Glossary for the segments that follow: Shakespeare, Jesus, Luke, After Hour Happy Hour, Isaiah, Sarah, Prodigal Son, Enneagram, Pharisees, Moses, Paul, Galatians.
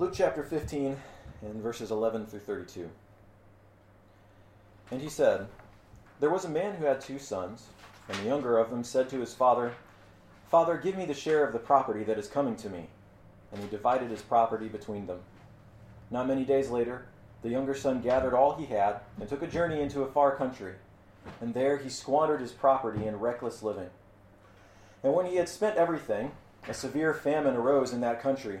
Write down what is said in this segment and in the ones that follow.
Luke chapter 15 and verses 11 through 32. And he said, There was a man who had 2 sons, and the younger of them said to his father, Father, give me the share of the property that is coming to me. And he divided his property between them. Not many days later, the younger son gathered all he had and took a journey into a far country. And there he squandered his property in reckless living. And when he had spent everything, a severe famine arose in that country,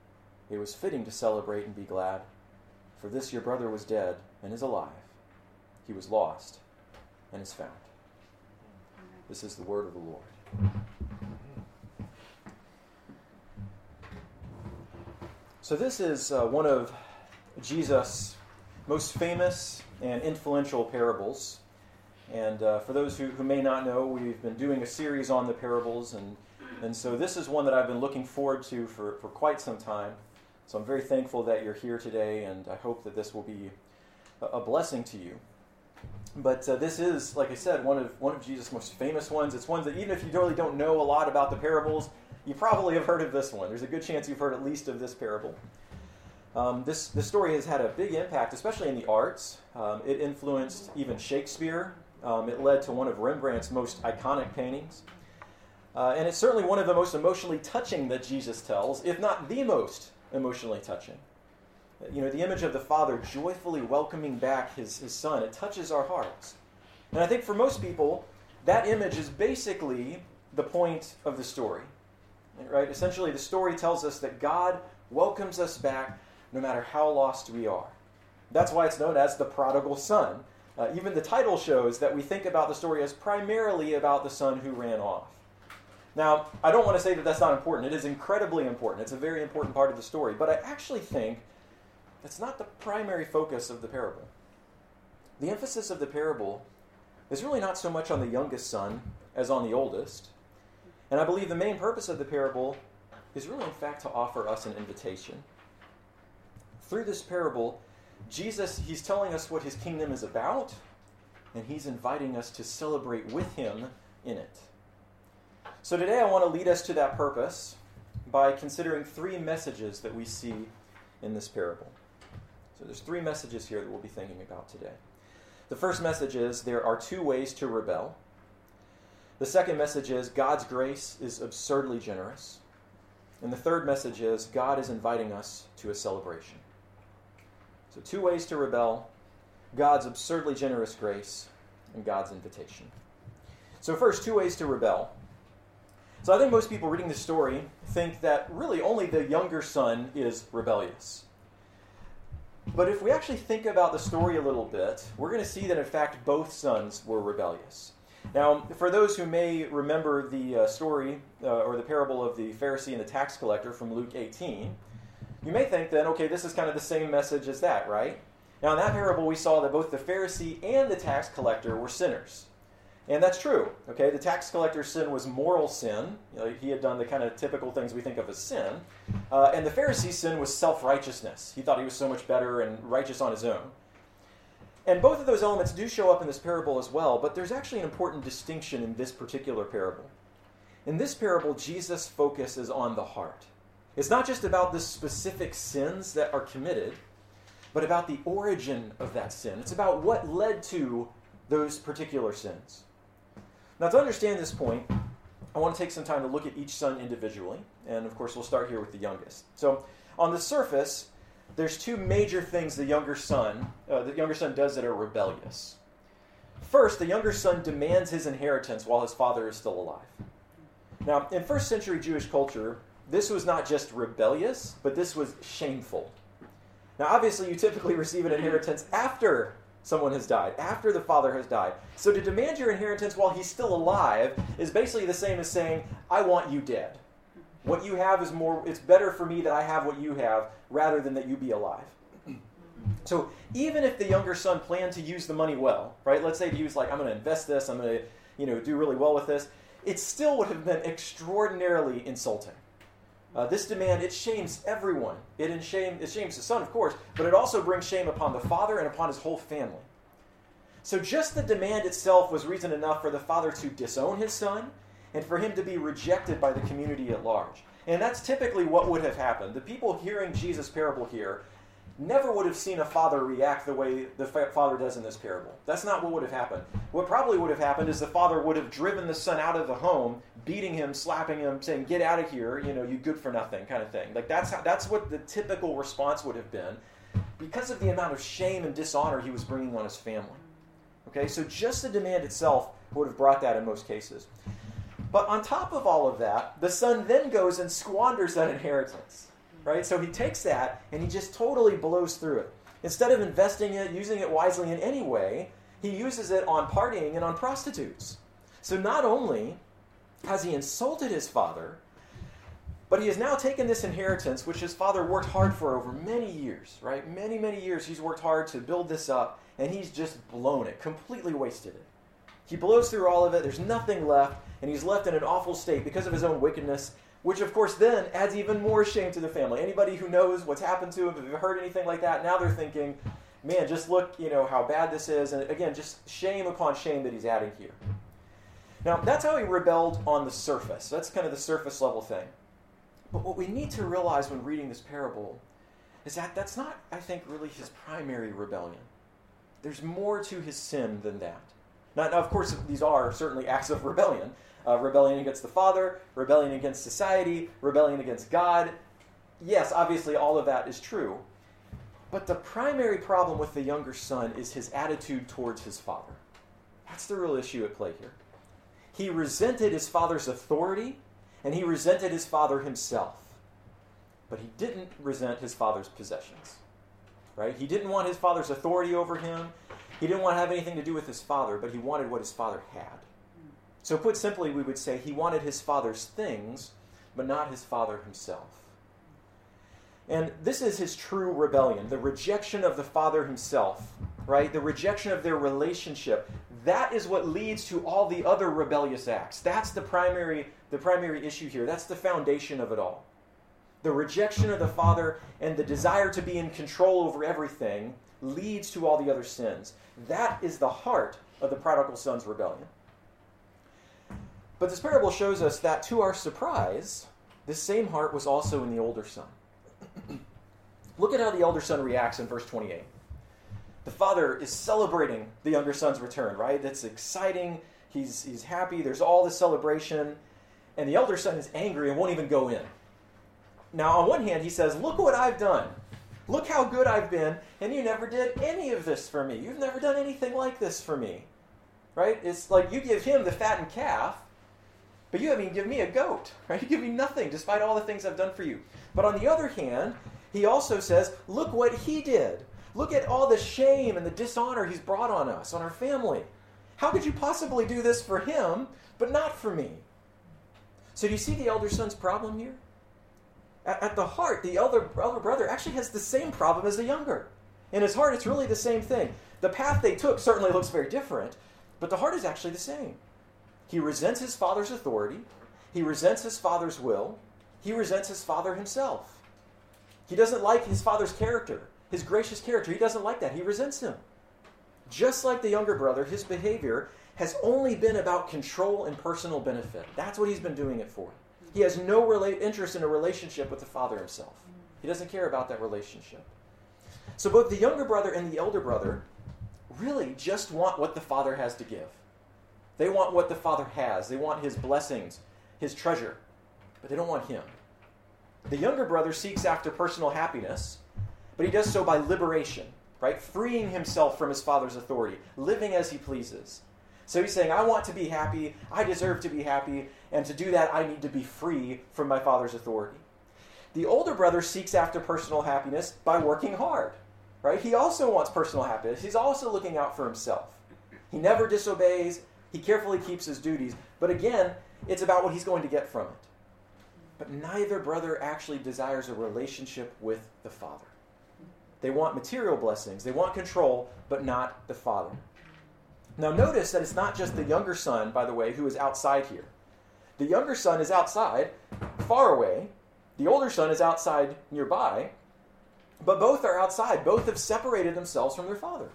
It was fitting to celebrate and be glad, for this your brother was dead and is alive. He was lost and is found. This is the word of the Lord. So this is one of Jesus' most famous and influential parables. And for those who may not know, we've been doing a series on the parables, and so this is one that I've been looking forward to for quite some time. So I'm very thankful that you're here today, and I hope that this will be a blessing to you. But this is, like I said, one of Jesus' most famous ones. It's one that even if you really don't know a lot about the parables, you probably have heard of this one. There's a good chance you've heard at least of this parable. This story has had a big impact, especially in the arts. It influenced even Shakespeare. It led to one of Rembrandt's most iconic paintings. And it's certainly one of the most emotionally touching that Jesus tells, if not the most emotionally touching. You know, the image of the father joyfully welcoming back his son, it touches our hearts. And I think for most people, that image is basically the point of the story, right? Essentially, the story tells us that God welcomes us back no matter how lost we are. That's why it's known as the Prodigal Son. Even the title shows that we think about the story as primarily about the son who ran off. Now, I don't want to say that that's not important. It is incredibly important. It's a very important part of the story. But I actually think that's not the primary focus of the parable. The emphasis of the parable is really not so much on the youngest son as on the oldest. And I believe the main purpose of the parable is really, in fact, to offer us an invitation. Through this parable, Jesus, he's telling us what his kingdom is about, and he's inviting us to celebrate with him in it. So today I want to lead us to that purpose by considering 3 messages that we see in this parable. So there's 3 messages here that we'll be thinking about today. The first message is there are 2 ways to rebel. The second message is God's grace is absurdly generous. And the third message is God is inviting us to a celebration. So 2 ways to rebel, God's absurdly generous grace, and God's invitation. So first, 2 ways to rebel. So I think most people reading this story think that really only the younger son is rebellious. But if we actually think about the story a little bit, we're going to see that, in fact, both sons were rebellious. Now, for those who may remember the story or the parable of the Pharisee and the tax collector from Luke 18, you may think then, okay, this is kind of the same message as that, right? Now, in that parable, we saw that both the Pharisee and the tax collector were sinners. And that's true, okay? The tax collector's sin was moral sin. You know, he had done the kind of typical things we think of as sin. And the Pharisee's sin was self-righteousness. He thought he was so much better and righteous on his own. And both of those elements do show up in this parable as well, but there's actually an important distinction in this particular parable. In this parable, Jesus focuses on the heart. It's not just about the specific sins that are committed, but about the origin of that sin. It's about what led to those particular sins. Now, to understand this point, I want to take some time to look at each son individually, and of course, we'll start here with the youngest. So, on the surface, there's two major things the younger son does that are rebellious. First, the younger son demands his inheritance while his father is still alive. Now, in first century Jewish culture, this was not just rebellious, but this was shameful. Now, obviously, you typically receive an inheritance after someone has died, after the father has died. So to demand your inheritance while he's still alive is basically the same as saying, I want you dead. What you have is more, it's better for me that I have what you have rather than that you be alive. So even if the younger son planned to use the money well, right? Let's say he was like, I'm going to invest this, I'm going to, do really well with this. It still would have been extraordinarily insulting. This demand, it shames everyone. It shames the son, of course, but it also brings shame upon the father and upon his whole family. So just the demand itself was reason enough for the father to disown his son, and for him to be rejected by the community at large. And that's typically what would have happened. The people hearing Jesus' parable here never would have seen a father react the way the father does in this parable. That's not what would have happened. What probably would have happened is the father would have driven the son out of the home, beating him, slapping him, saying, get out of here, you good for nothing kind of thing. Like that's what the typical response would have been because of the amount of shame and dishonor he was bringing on his family. Okay, so just the demand itself would have brought that in most cases. But on top of all of that, the son then goes and squanders that inheritance, right? So he takes that and he just totally blows through it. Instead of investing it, using it wisely in any way, he uses it on partying and on prostitutes. So not only has he insulted his father, but he has now taken this inheritance, which his father worked hard for over many years, right? Many, many years he's worked hard to build this up, and he's just blown it, completely wasted it. He blows through all of it, there's nothing left, and he's left in an awful state because of his own wickedness, which of course then adds even more shame to the family. Anybody who knows what's happened to him, if they've heard anything like that, now they're thinking, man, just look, how bad this is. And again, just shame upon shame that he's adding here. Now, that's how he rebelled on the surface. That's kind of the surface level thing. But what we need to realize when reading this parable is that that's not, I think, really his primary rebellion. There's more to his sin than that. Now, of course, these are certainly acts of rebellion. Rebellion against the Father, rebellion against society, rebellion against God. Yes, obviously all of that is true. But the primary problem with the younger son is his attitude towards his father. That's the real issue at play here. He resented his father's authority, and he resented his father himself. But he didn't resent his father's possessions. Right? He didn't want his father's authority over him. He didn't want to have anything to do with his father, but he wanted what his father had. So put simply, we would say he wanted his father's things, but not his father himself. And this is his true rebellion, the rejection of the father himself, right? The rejection of their relationship. That is what leads to all the other rebellious acts. That's the primary issue here. That's the foundation of it all. The rejection of the father and the desire to be in control over everything leads to all the other sins. That is the heart of the prodigal son's rebellion. But this parable shows us that, to our surprise, this same heart was also in the older son. Look at how the elder son reacts in verse 28. The father is celebrating the younger son's return, right? That's exciting. He's happy. There's all this celebration. And the elder son is angry and won't even go in. Now, on one hand, he says, look what I've done. Look how good I've been, and you never did any of this for me. You've never done anything like this for me, right? It's like you give him the fattened calf, but you haven't even given me a goat, right? You give me nothing despite all the things I've done for you. But on the other hand, he also says, look what he did. Look at all the shame and the dishonor he's brought on us, on our family. How could you possibly do this for him, but not for me? So do you see the elder son's problem here? At the heart, the elder brother actually has the same problem as the younger. In his heart, it's really the same thing. The path they took certainly looks very different, but the heart is actually the same. He resents his father's authority. He resents his father's will. He resents his father himself. He doesn't like his father's character, his gracious character. He doesn't like that. He resents him. Just like the younger brother, his behavior has only been about control and personal benefit. That's what he's been doing it for. He has no interest in a relationship with the father himself. He doesn't care about that relationship. So both the younger brother and the elder brother really just want what the father has to give. They want what the father has. They want his blessings, his treasure, but they don't want him. The younger brother seeks after personal happiness, but he does so by liberation, right? Freeing himself from his father's authority, living as he pleases. So he's saying, I want to be happy, I deserve to be happy, and to do that I need to be free from my father's authority. The older brother seeks after personal happiness by working hard, right? He also wants personal happiness. He's also looking out for himself. He never disobeys, he carefully keeps his duties, but again, it's about what he's going to get from it. But neither brother actually desires a relationship with the father. They want material blessings, they want control, but not the father. Now notice that it's not just the younger son, by the way, who is outside here. The younger son is outside, far away. The older son is outside nearby. But both are outside. Both have separated themselves from their father.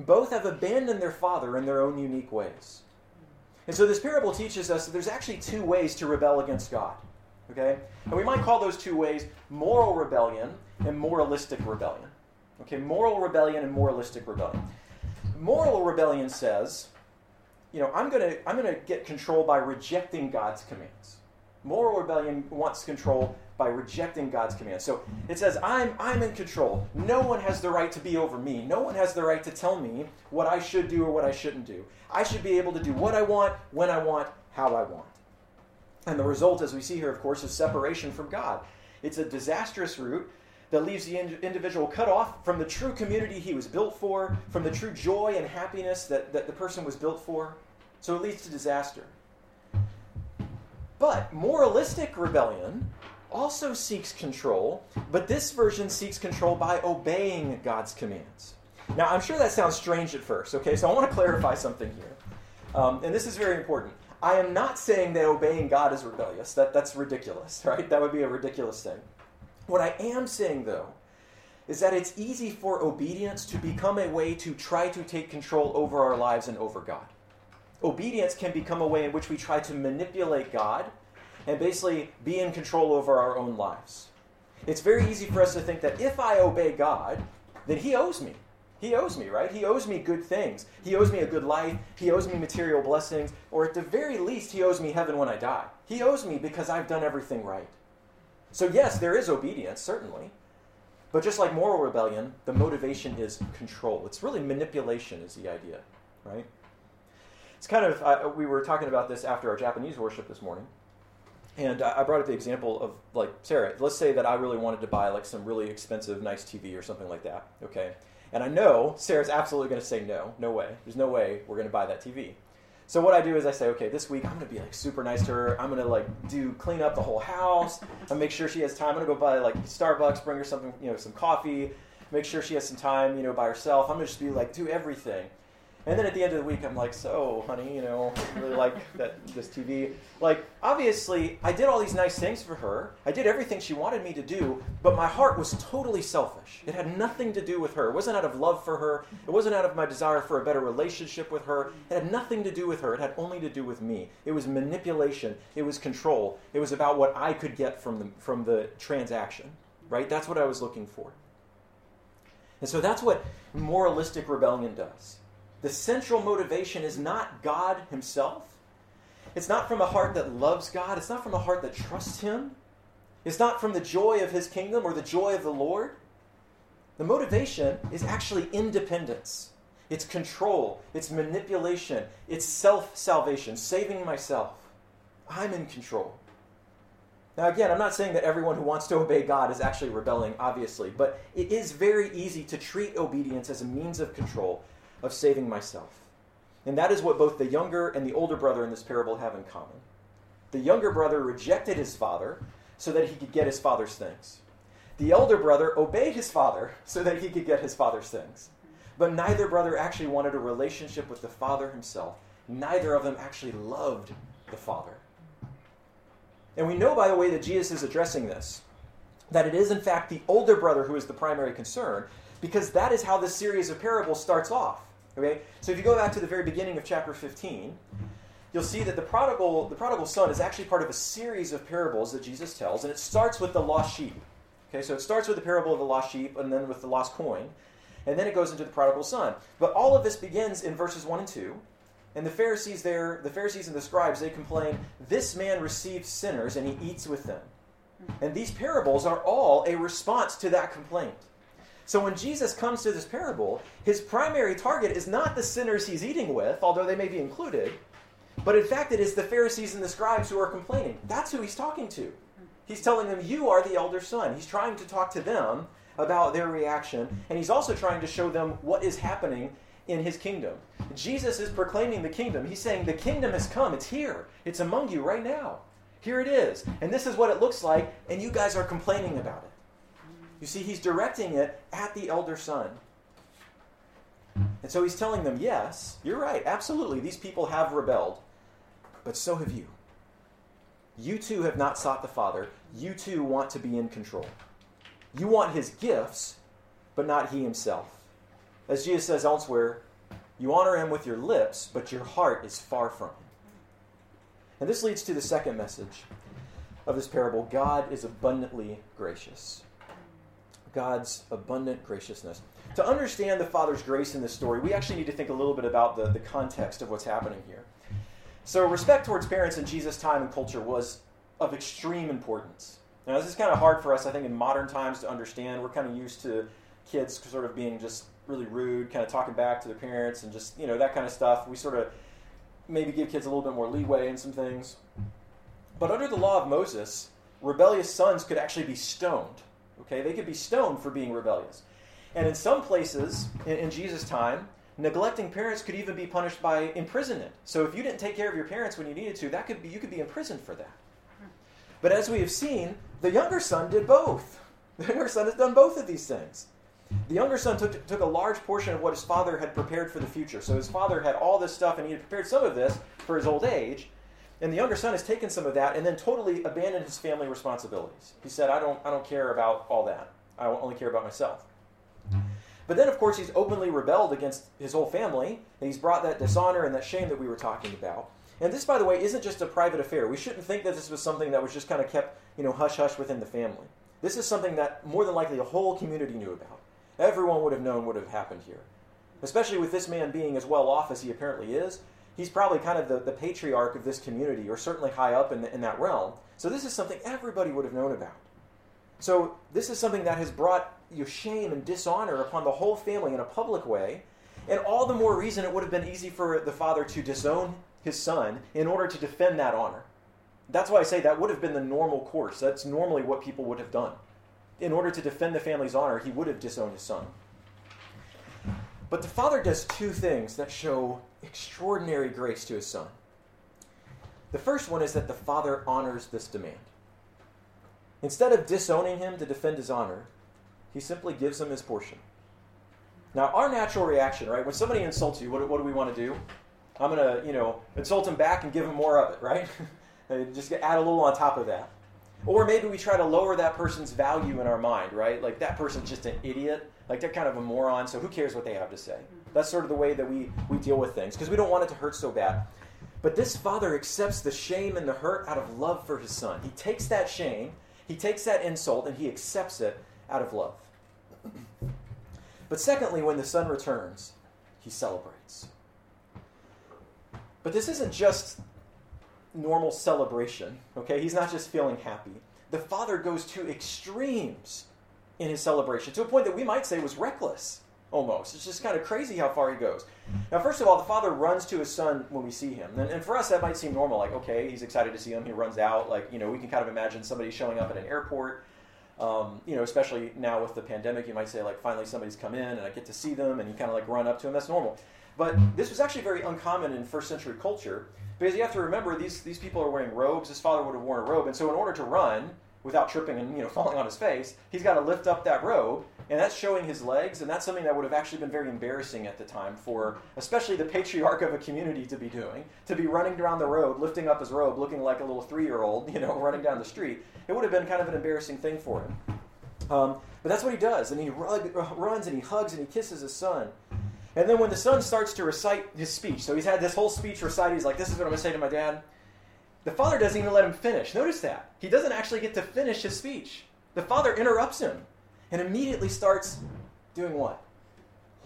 Both have abandoned their father in their own unique ways. And so this parable teaches us that there's actually two ways to rebel against God. Okay? And we might call those two ways moral rebellion and moralistic rebellion. Okay, moral rebellion and moralistic rebellion. Moral rebellion says, I'm going to get control by rejecting God's commands. Moral rebellion wants control by rejecting God's commands. So it says, I'm in control. No one has the right to be over me. No one has the right to tell me what I should do or what I shouldn't do. I should be able to do what I want, when I want, how I want. And the result, as we see here, of course, is separation from God. It's a disastrous route that leaves the individual cut off from the true community he was built for, from the true joy and happiness that the person was built for. So it leads to disaster. But moralistic rebellion also seeks control, but this version seeks control by obeying God's commands. Now, I'm sure that sounds strange at first, okay? So I want to clarify something here. And this is very important. I am not saying that obeying God is rebellious. That's ridiculous, right? That would be a ridiculous thing. What I am saying, though, is that it's easy for obedience to become a way to try to take control over our lives and over God. Obedience can become a way in which we try to manipulate God and basically be in control over our own lives. It's very easy for us to think that if I obey God, then he owes me. He owes me, right? He owes me good things. He owes me a good life. He owes me material blessings. Or at the very least, he owes me heaven when I die. He owes me because I've done everything right. So yes, there is obedience, certainly. But just like moral rebellion, the motivation is control. It's really manipulation is the idea, right? It's kind of, we were talking about this after our Japanese worship this morning. And I brought up the example of, like, Sarah, let's say that I really wanted to buy, like, some really expensive, nice TV or something like that, okay? And I know Sarah's absolutely going to say no way. There's no way we're going to buy that TV. So what I do is I say, okay, this week I'm going to be like super nice to her. I'm going to clean up the whole house. I'll make sure she has time. I'm going to go buy like Starbucks, bring her something, some coffee, make sure she has some time, by herself. I'm going to just be like, do everything. And then at the end of the week, I'm like, so honey, I really like this TV. Like, obviously I did all these nice things for her. I did everything she wanted me to do, but my heart was totally selfish. It had nothing to do with her. It wasn't out of love for her. It wasn't out of my desire for a better relationship with her. It had nothing to do with her. It had only to do with me. It was manipulation. It was control. It was about what I could get from the transaction, right? That's what I was looking for. And so that's what moralistic rebellion does. The central motivation is not God himself. It's not from a heart that loves God. It's not from a heart that trusts him. It's not from the joy of his kingdom or the joy of the Lord. The motivation is actually independence. It's control. It's manipulation. It's self-salvation, saving myself. I'm in control. Now, again, I'm not saying that everyone who wants to obey God is actually rebelling, obviously, but it is very easy to treat obedience as a means of control, of saving myself. And that is what both the younger and the older brother in this parable have in common. The younger brother rejected his father so that he could get his father's things. The elder brother obeyed his father so that he could get his father's things. But neither brother actually wanted a relationship with the father himself. Neither of them actually loved the father. And we know, by the way, that Jesus is addressing this, that it is, in fact, the older brother who is the primary concern, because that is how this series of parables starts off. Okay? So if you go back to the very beginning of chapter 15, you'll see that the prodigal son is actually part of a series of parables that Jesus tells, and it starts with the lost sheep. Okay? So it starts with the parable of the lost sheep, and then with the lost coin, and then it goes into the prodigal son. But all of this begins in verses 1 and 2, and the Pharisees and the scribes, they complain, this man receives sinners and he eats with them. And these parables are all a response to that complaint. So when Jesus comes to this parable, his primary target is not the sinners he's eating with, although they may be included, but in fact it is the Pharisees and the scribes who are complaining. That's who he's talking to. He's telling them, you are the elder son. He's trying to talk to them about their reaction, and he's also trying to show them what is happening in his kingdom. Jesus is proclaiming the kingdom. He's saying the kingdom has come. It's here. It's among you right now. Here it is. And this is what it looks like, and you guys are complaining about it. You see, he's directing it at the elder son. And so he's telling them, yes, you're right. Absolutely, these people have rebelled. But so have you. You too have not sought the Father. You too want to be in control. You want his gifts, but not he himself. As Jesus says elsewhere, you honor him with your lips, but your heart is far from him. And this leads to the second message of this parable. God is abundantly gracious. God's abundant graciousness. To understand the Father's grace in this story, we actually need to think a little bit about the context of what's happening here. So respect towards parents in Jesus' time and culture was of extreme importance. Now, this is kind of hard for us, I think, in modern times to understand. We're kind of used to kids sort of being just really rude, kind of talking back to their parents and just, that kind of stuff. We sort of maybe give kids a little bit more leeway in some things. But under the law of Moses, rebellious sons could actually be stoned. Okay, they could be stoned for being rebellious. And in some places in Jesus' time, neglecting parents could even be punished by imprisonment. So if you didn't take care of your parents when you needed to, you could be imprisoned for that. But as we have seen, the younger son did both. The younger son has done both of these things. The younger son took a large portion of what his father had prepared for the future. So his father had all this stuff, and he had prepared some of this for his old age. And the younger son has taken some of that and then totally abandoned his family responsibilities. He said, I don't care about all that. I only care about myself. But then, of course, he's openly rebelled against his whole family, and he's brought that dishonor and that shame that we were talking about. And this, by the way, isn't just a private affair. We shouldn't think that this was something that was just kind of kept, hush-hush within the family. This is something that more than likely the whole community knew about. Everyone would have known what would have happened here. Especially with this man being as well off as he apparently is, he's probably kind of the patriarch of this community, or certainly high up in that realm. So this is something everybody would have known about. So this is something that has brought shame and dishonor upon the whole family in a public way, and all the more reason it would have been easy for the father to disown his son in order to defend that honor. That's why I say that would have been the normal course. That's normally what people would have done. In order to defend the family's honor, he would have disowned his son. But the father does two things that show extraordinary grace to his son. The first one is that the father honors this demand. Instead of disowning him to defend his honor, he simply gives him his portion. Now, our natural reaction, right? When somebody insults you, what do we want to do? I'm going to, insult him back and give him more of it, right? Just add a little on top of that. Or maybe we try to lower that person's value in our mind, right? Like, that person's just an idiot. Like, they're kind of a moron, so who cares what they have to say? That's sort of the way that we deal with things, because we don't want it to hurt so bad. But this father accepts the shame and the hurt out of love for his son. He takes that shame, he takes that insult, and he accepts it out of love. But secondly, when the son returns, he celebrates. But this isn't just normal celebration, okay? He's not just feeling happy. The father goes to extremes in his celebration, to a point that we might say was reckless. almost. It's just kind of crazy how far he goes. Now, first of all, the father runs to his son when we see him. And for us, that might seem normal. Like, okay, he's excited to see him. He runs out. Like, you know, we can kind of imagine somebody showing up at an airport. You know, especially now with the pandemic, you might say, like, finally somebody's come in and I get to see them. And you kind of, like, run up to him. That's normal. But this was actually very uncommon in first century culture. Because you have to remember, these people are wearing robes. His father would have worn a robe. And so in order to run without tripping and, you know, falling on his face, he's got to lift up that robe. And that's showing his legs. And that's something that would have actually been very embarrassing at the time for especially the patriarch of a community to be doing, to be running down the road, lifting up his robe, looking like a little 3-year-old, you know, running down the street. It would have been kind of an embarrassing thing for him. But that's what he does. And he runs and he hugs and he kisses his son. And then when the son starts to recite his speech, so he's had this whole speech recited, he's like, this is what I'm going to say to my dad. The father doesn't even let him finish. Notice that. He doesn't actually get to finish his speech. The father interrupts him and immediately starts doing what?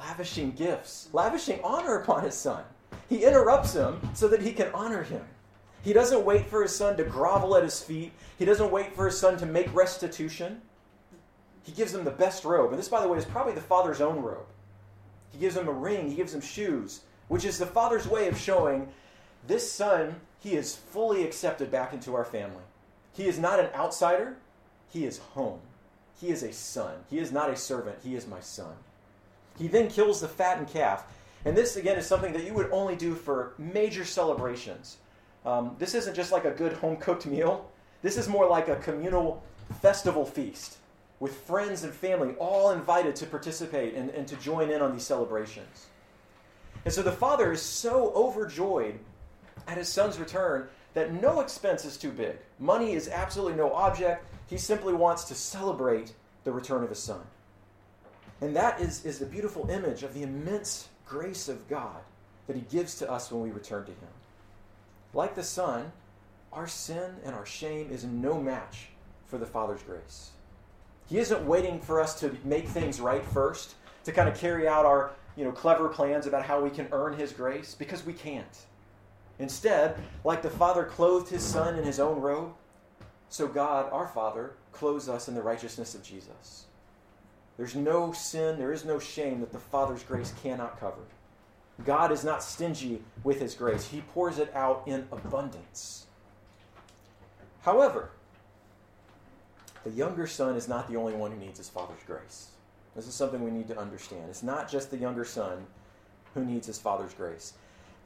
Lavishing gifts, lavishing honor upon his son. He interrupts him so that he can honor him. He doesn't wait for his son to grovel at his feet. He doesn't wait for his son to make restitution. He gives him the best robe. And this, by the way, is probably the father's own robe. He gives him a ring. He gives him shoes, which is the father's way of showing this son, he is fully accepted back into our family. He is not an outsider. He is home. He is a son. He is not a servant. He is my son. He then kills the fattened calf. And this, again, is something that you would only do for major celebrations. This isn't just like a good home-cooked meal. This is more like a communal festival feast, with friends and family all invited to participate and to join in on these celebrations. And so the father is so overjoyed at his son's return that no expense is too big. Money is absolutely no object. He simply wants to celebrate the return of his son. And that is the beautiful image of the immense grace of God that he gives to us when we return to him. Like the son, our sin and our shame is no match for the father's grace. He isn't waiting for us to make things right first, to kind of carry out our, you know, clever plans about how we can earn his grace, because we can't. Instead, like the Father clothed his Son in his own robe, so God, our Father, clothes us in the righteousness of Jesus. There's no sin, there is no shame that the Father's grace cannot cover. God is not stingy with his grace. He pours it out in abundance. However, the younger son is not the only one who needs his father's grace. This is something we need to understand. It's not just the younger son who needs his father's grace.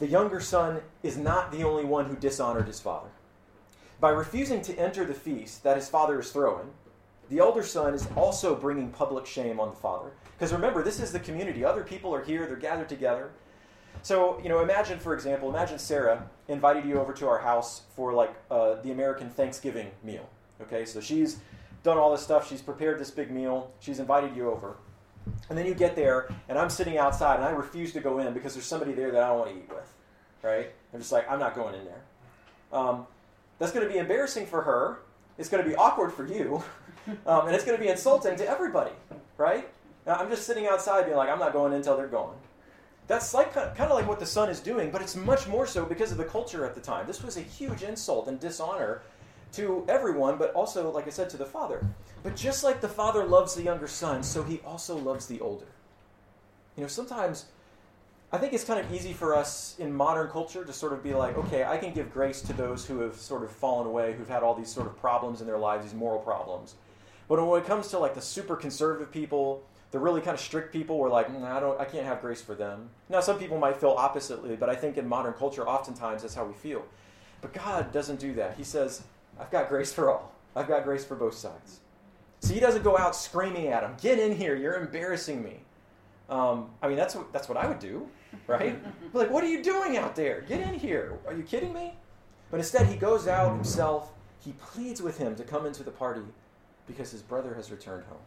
The younger son is not the only one who dishonored his father. By refusing to enter the feast that his father is throwing, the elder son is also bringing public shame on the father. Because remember, this is the community. Other people are here. They're gathered together. So, you know, imagine, for example, Sarah invited you over to our house for, like, the American Thanksgiving meal. Okay, so she's done all this stuff, she's prepared this big meal, she's invited you over. And then you get there, and I'm sitting outside, and I refuse to go in because there's somebody there that I don't want to eat with, right? I'm just like, I'm not going in there. That's going to be embarrassing for her, it's going to be awkward for you, and it's going to be insulting to everybody, right? Now, I'm just sitting outside being like, I'm not going in until they're gone. That's like kind of like what the son is doing, but it's much more so because of the culture at the time. This was a huge insult and dishonor to everyone, but also, like I said, to the father. But just like the father loves the younger son, so he also loves the older. You know, sometimes I think it's kind of easy for us in modern culture to sort of be like, okay, I can give grace to those who have sort of fallen away, who've had all these sort of problems in their lives, these moral problems. But when it comes to like the super conservative people, the really kind of strict people, we're like, I can't have grace for them. Now, some people might feel oppositely, but I think in modern culture, oftentimes that's how we feel. But God doesn't do that. He says, I've got grace for all. I've got grace for both sides. So he doesn't go out screaming at him, get in here, you're embarrassing me. I mean, that's what I would do, right? Like, what are you doing out there? Get in here. Are you kidding me? But instead, he goes out himself. He pleads with him to come into the party because his brother has returned home.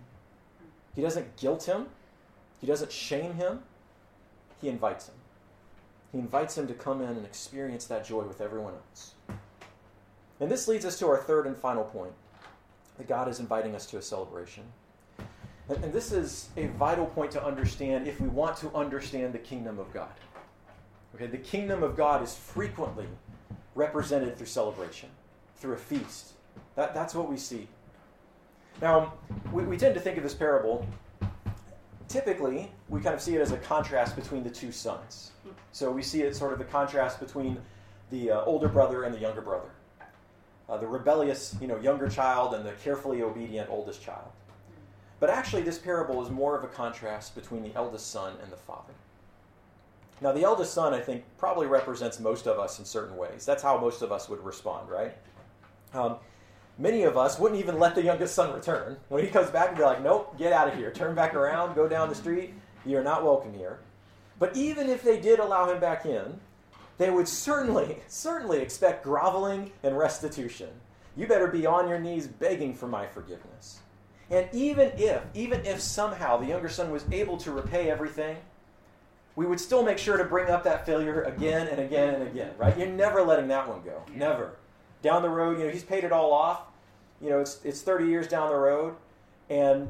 He doesn't guilt him. He doesn't shame him. He invites him. He invites him to come in and experience that joy with everyone else. And this leads us to our third and final point, that God is inviting us to a celebration. And this is a vital point to understand if we want to understand the kingdom of God. Okay, the kingdom of God is frequently represented through celebration, through a feast. That's what we see. Now, we tend to think of this parable Typically, we kind of see it as a contrast between the two sons. So we see it sort of the contrast between the older brother and the younger brother. The rebellious, younger child and the carefully obedient oldest child. But actually, this parable is more of a contrast between the eldest son and the father. Now, the eldest son, I think, probably represents most of us in certain ways. That's how most of us would respond, right? Many of us wouldn't even let the youngest son return. When he comes back, we'd be like, nope, get out of here. Turn back around, go down the street. You're not welcome here. But even if they did allow him back in, they would certainly expect groveling and restitution. You better be on your knees begging for my forgiveness. And even if somehow the younger son was able to repay everything, we would still make sure to bring up that failure again and again and again, right? You're never letting that one go, never. Down the road, he's paid it all off. It's 30 years down the road, and,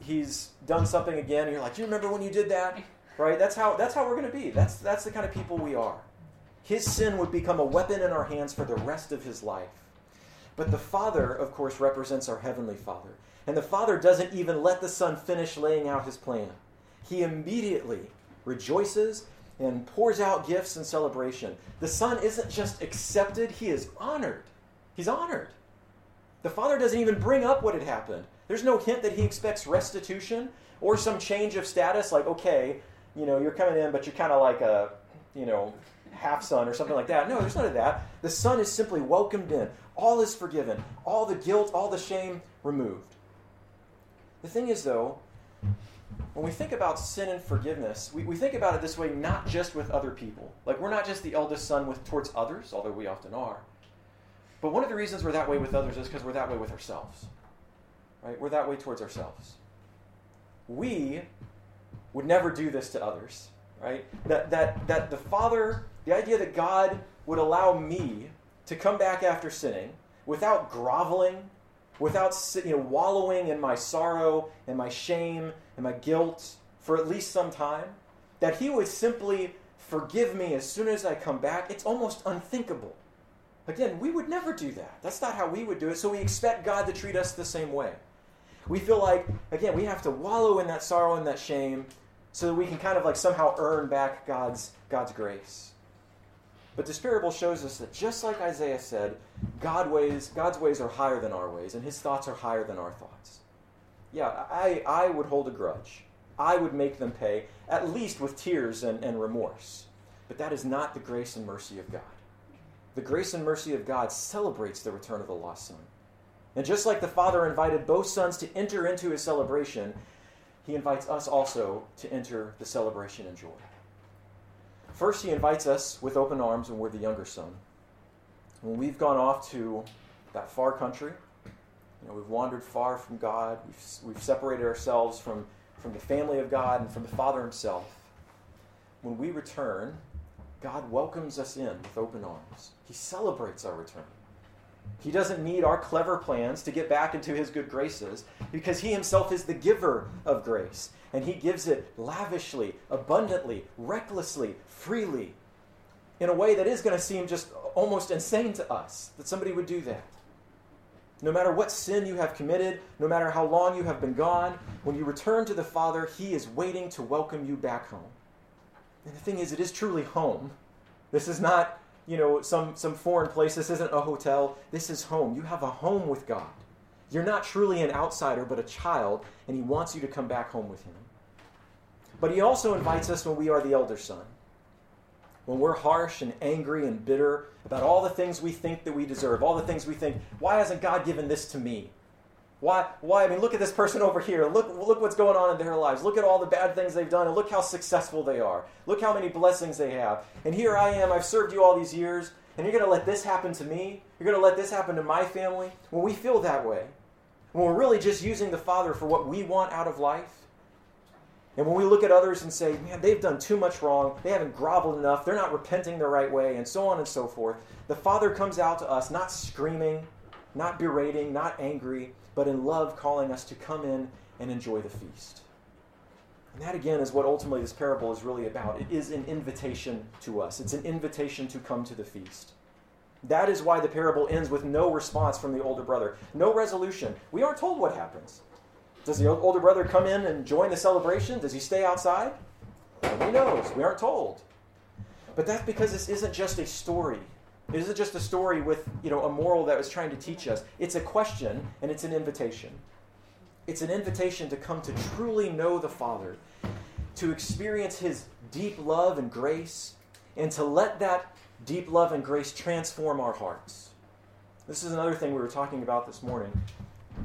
he's done something again, and you're like, do you remember when you did that? Right? That's how we're going to be. That's the kind of people we are. His sin would become a weapon in our hands for the rest of his life. But the Father, of course, represents our Heavenly Father. And the Father doesn't even let the Son finish laying out his plan. He immediately rejoices and pours out gifts in celebration. The Son isn't just accepted, he is honored. He's honored. The Father doesn't even bring up what had happened. There's no hint that he expects restitution or some change of status, like, okay, you're coming in, but you're kind of like a, half-son or something like that. No, there's none of that. The Son is simply welcomed in. All is forgiven. All the guilt, all the shame removed. The thing is, though, when we think about sin and forgiveness, we think about it this way, not just with other people. Like, we're not just the eldest son towards others, although we often are. But one of the reasons we're that way with others is because we're that way with ourselves. Right? We're that way towards ourselves. We would never do this to others. Right? That the Father, the idea that God would allow me to come back after sinning without groveling, without wallowing in my sorrow and my shame and my guilt for at least some time, that he would simply forgive me as soon as I come back, it's almost unthinkable. Again, we would never do that. That's not how we would do it, so we expect God to treat us the same way. We feel like, again, we have to wallow in that sorrow and that shame so that we can kind of like somehow earn back God's grace. But this parable shows us that just like Isaiah said, God's ways are higher than our ways, and his thoughts are higher than our thoughts. Yeah, I would hold a grudge. I would make them pay, at least with tears and remorse. But that is not the grace and mercy of God. The grace and mercy of God celebrates the return of the lost son. And just like the Father invited both sons to enter into his celebration, he invites us also to enter the celebration and joy. First, he invites us with open arms when we're the younger son. When we've gone off to that far country, we've wandered far from God, we've separated ourselves from the family of God and from the Father himself. When we return, God welcomes us in with open arms. He celebrates our return. He doesn't need our clever plans to get back into his good graces because he himself is the giver of grace. And he gives it lavishly, abundantly, recklessly, freely, in a way that is going to seem just almost insane to us, that somebody would do that. No matter what sin you have committed, no matter how long you have been gone, when you return to the Father, he is waiting to welcome you back home. And the thing is, it is truly home. This is not some foreign place. This isn't a hotel. This is home. You have a home with God. You're not truly an outsider, but a child, and he wants you to come back home with him. But he also invites us when we are the elder son. When we're harsh and angry and bitter about all the things we think that we deserve, all the things we think, why hasn't God given this to me? Why? I mean, look at this person over here. Look what's going on in their lives. Look at all the bad things they've done, and look how successful they are. Look how many blessings they have. And here I am, I've served you all these years, and you're going to let this happen to me? You're going to let this happen to my family? When we feel that way, when we're really just using the Father for what we want out of life, and when we look at others and say, man, they've done too much wrong, they haven't groveled enough, they're not repenting the right way, and so on and so forth, the Father comes out to us not screaming, not berating, not angry, but in love calling us to come in and enjoy the feast. And that, again, is what ultimately this parable is really about. It is an invitation to us. It's an invitation to come to the feast. That is why the parable ends with no response from the older brother, no resolution. We aren't told what happens. Does the older brother come in and join the celebration? Does he stay outside? Who knows? We aren't told. But that's because this isn't just a story. It isn't just a story with, a moral that was trying to teach us. It's a question, and it's an invitation. It's an invitation to come to truly know the Father, to experience his deep love and grace, and to let that deep love and grace transform our hearts. This is another thing we were talking about this morning.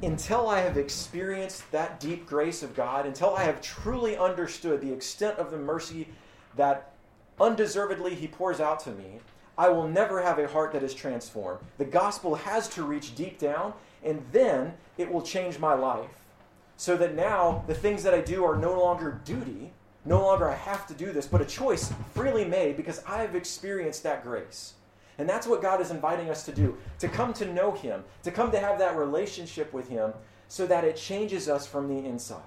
Until I have experienced that deep grace of God, until I have truly understood the extent of the mercy that undeservedly he pours out to me, I will never have a heart that is transformed. The gospel has to reach deep down, and then it will change my life. So that now the things that I do are no longer duty, no longer I have to do this, but a choice freely made because I have experienced that grace. And that's what God is inviting us to do, to come to know him, to come to have that relationship with him so that it changes us from the inside,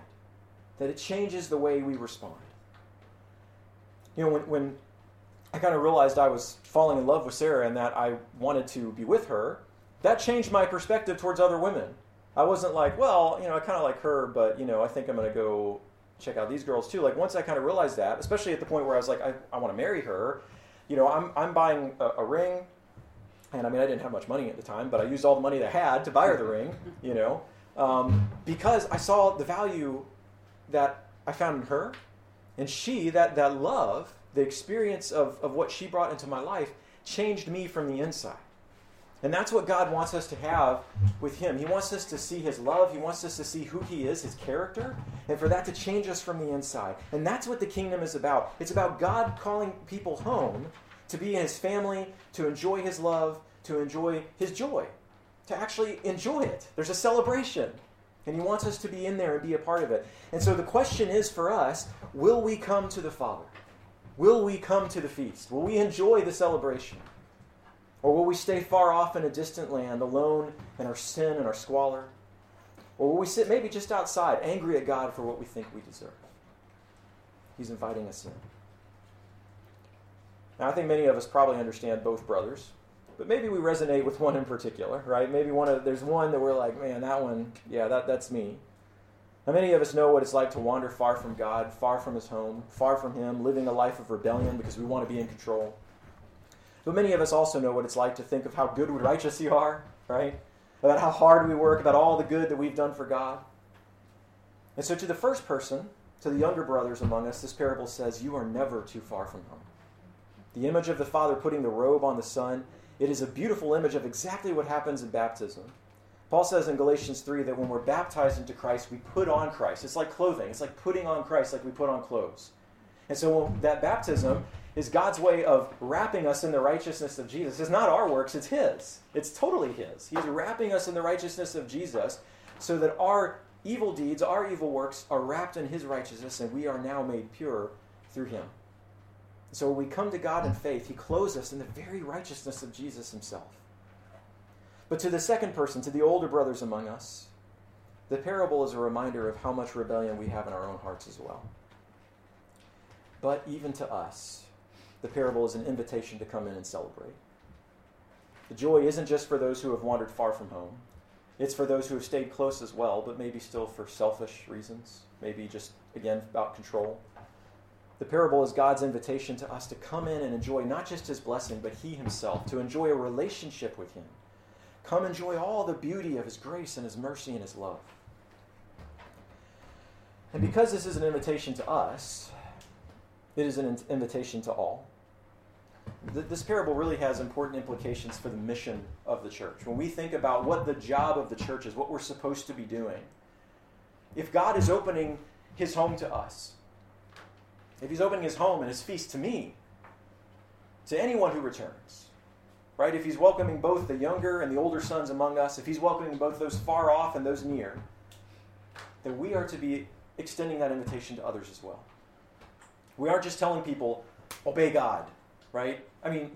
that it changes the way we respond. When I kind of realized I was falling in love with Sarah and that I wanted to be with her, that changed my perspective towards other women. I wasn't like, I kind of like her, but, I think I'm going to go check out these girls too. Like, once I kind of realized that, especially at the point where I was like, I want to marry her, I'm buying a ring, and I didn't have much money at the time, but I used all the money that I had to buy her the ring, because I saw the value that I found in her, and she, that love, the experience of what she brought into my life changed me from the inside. And that's what God wants us to have with him. He wants us to see his love. He wants us to see who he is, his character, and for that to change us from the inside. And that's what the kingdom is about. It's about God calling people home to be in his family, to enjoy his love, to enjoy his joy, to actually enjoy it. There's a celebration, and he wants us to be in there and be a part of it. And so the question is for us, will we come to the Father? Will we come to the feast? Will we enjoy the celebration? Or will we stay far off in a distant land, alone in our sin and our squalor? Or will we sit maybe just outside, angry at God for what we think we deserve? He's inviting us in. Now, I think many of us probably understand both brothers, but maybe we resonate with one in particular, right? Maybe there's one that we're like, man, that one, yeah, that's me. Now, many of us know what it's like to wander far from God, far from his home, far from him, living a life of rebellion because we want to be in control. But many of us also know what it's like to think of how good and righteous you are, right? About how hard we work, about all the good that we've done for God. And so to the first person, to the younger brothers among us, this parable says, you are never too far from home. The image of the Father putting the robe on the Son, it is a beautiful image of exactly what happens in baptism. Paul says in Galatians 3 that when we're baptized into Christ, we put on Christ. It's like clothing. It's like putting on Christ, like we put on clothes. And so that baptism is God's way of wrapping us in the righteousness of Jesus. It's not our works, it's his. It's totally his. He's wrapping us in the righteousness of Jesus so that our evil deeds, our evil works are wrapped in his righteousness and we are now made pure through him. So when we come to God in faith, he clothes us in the very righteousness of Jesus himself. But to the second person, to the older brothers among us, the parable is a reminder of how much rebellion we have in our own hearts as well. But even to us, the parable is an invitation to come in and celebrate. The joy isn't just for those who have wandered far from home. It's for those who have stayed close as well, but maybe still for selfish reasons, maybe just, again, about control. The parable is God's invitation to us to come in and enjoy not just his blessing, but he himself, to enjoy a relationship with him. Come enjoy all the beauty of his grace and his mercy and his love. And because this is an invitation to us, it is an invitation to all. This parable really has important implications for the mission of the church. When we think about what the job of the church is, what we're supposed to be doing, if God is opening his home to us, if he's opening his home and his feast to me, to anyone who returns, right? If he's welcoming both the younger and the older sons among us, if he's welcoming both those far off and those near, then we are to be extending that invitation to others as well. We aren't just telling people, obey God, right?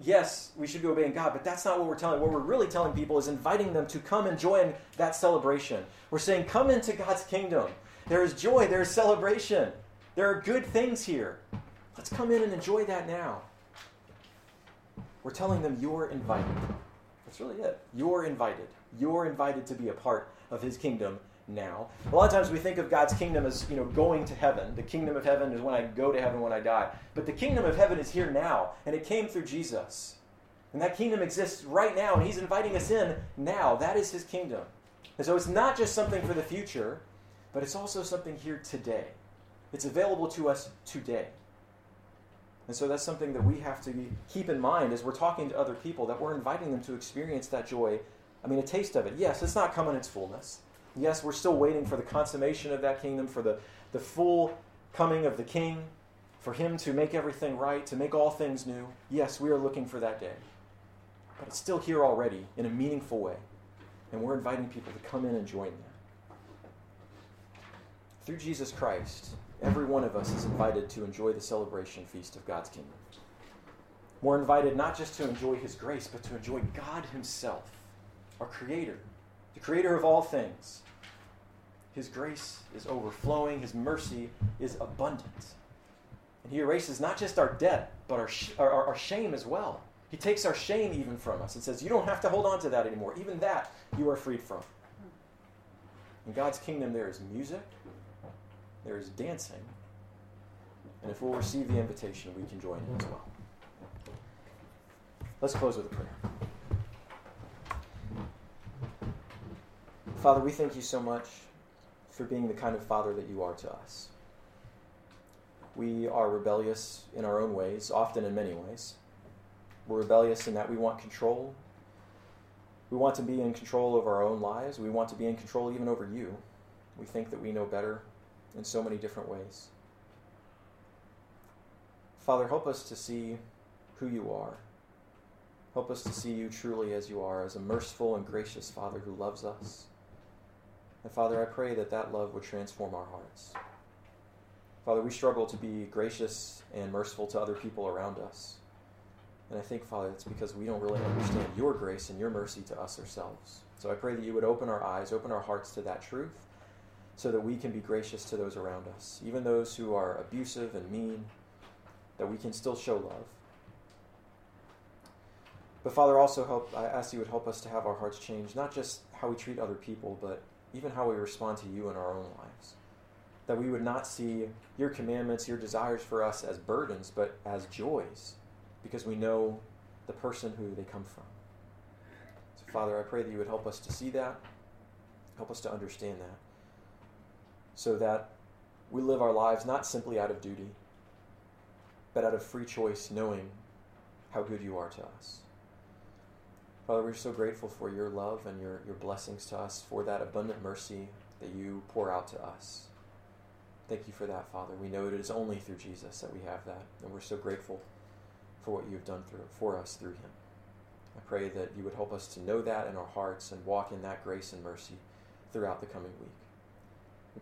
Yes, we should be obeying God, but that's not what we're telling. What we're really telling people is inviting them to come and join that celebration. We're saying, come into God's kingdom. There is joy. There is celebration. There are good things here. Let's come in and enjoy that now. We're telling them you're invited. That's really it. You're invited. You're invited to be a part of his kingdom now. A lot of times we think of God's kingdom as, you know, going to heaven. The kingdom of heaven is when I go to heaven when I die. But the kingdom of heaven is here now, and it came through Jesus. And that kingdom exists right now, and he's inviting us in now. That is his kingdom. And so it's not just something for the future, but it's also something here today. It's available to us today. And so that's something that we have to keep in mind as we're talking to other people, that we're inviting them to experience that joy. I mean, a taste of it. Yes, it's not come in its fullness. Yes, we're still waiting for the consummation of that kingdom, for the full coming of the King, for him to make everything right, to make all things new. Yes, we are looking for that day. But it's still here already in a meaningful way. And we're inviting people to come in and join that. Through Jesus Christ, every one of us is invited to enjoy the celebration feast of God's kingdom. We're invited not just to enjoy his grace, but to enjoy God himself, our creator, the creator of all things. His grace is overflowing. His mercy is abundant. And he erases not just our debt, but our shame as well. He takes our shame even from us and says, you don't have to hold on to that anymore. Even that you are freed from. In God's kingdom, there is music. There is dancing. And if we'll receive the invitation, we can join it as well. Let's close with a prayer. Father, we thank you so much for being the kind of Father that you are to us. We are rebellious in our own ways, often in many ways. We're rebellious in that we want control. We want to be in control of our own lives. We want to be in control even over you. We think that we know better in so many different ways. Father, help us to see who you are. Help us to see you truly as you are, as a merciful and gracious Father who loves us. And Father, I pray that that love would transform our hearts. Father, we struggle to be gracious and merciful to other people around us. And I think, Father, it's because we don't really understand your grace and your mercy to us ourselves. So I pray that you would open our eyes, open our hearts to that truth, so that we can be gracious to those around us, even those who are abusive and mean, that we can still show love. But Father, also I ask you would help us to have our hearts change, not just how we treat other people, but even how we respond to you in our own lives, that we would not see your commandments, your desires for us as burdens, but as joys, because we know the person who they come from. So, Father, I pray that you would help us to see that, help us to understand that, so that we live our lives not simply out of duty, but out of free choice, knowing how good you are to us. Father, we're so grateful for your love and your blessings to us, for that abundant mercy that you pour out to us. Thank you for that, Father. We know it is only through Jesus that we have that, and we're so grateful for what you've done for us through him. I pray that you would help us to know that in our hearts and walk in that grace and mercy throughout the coming week. We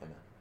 Amen.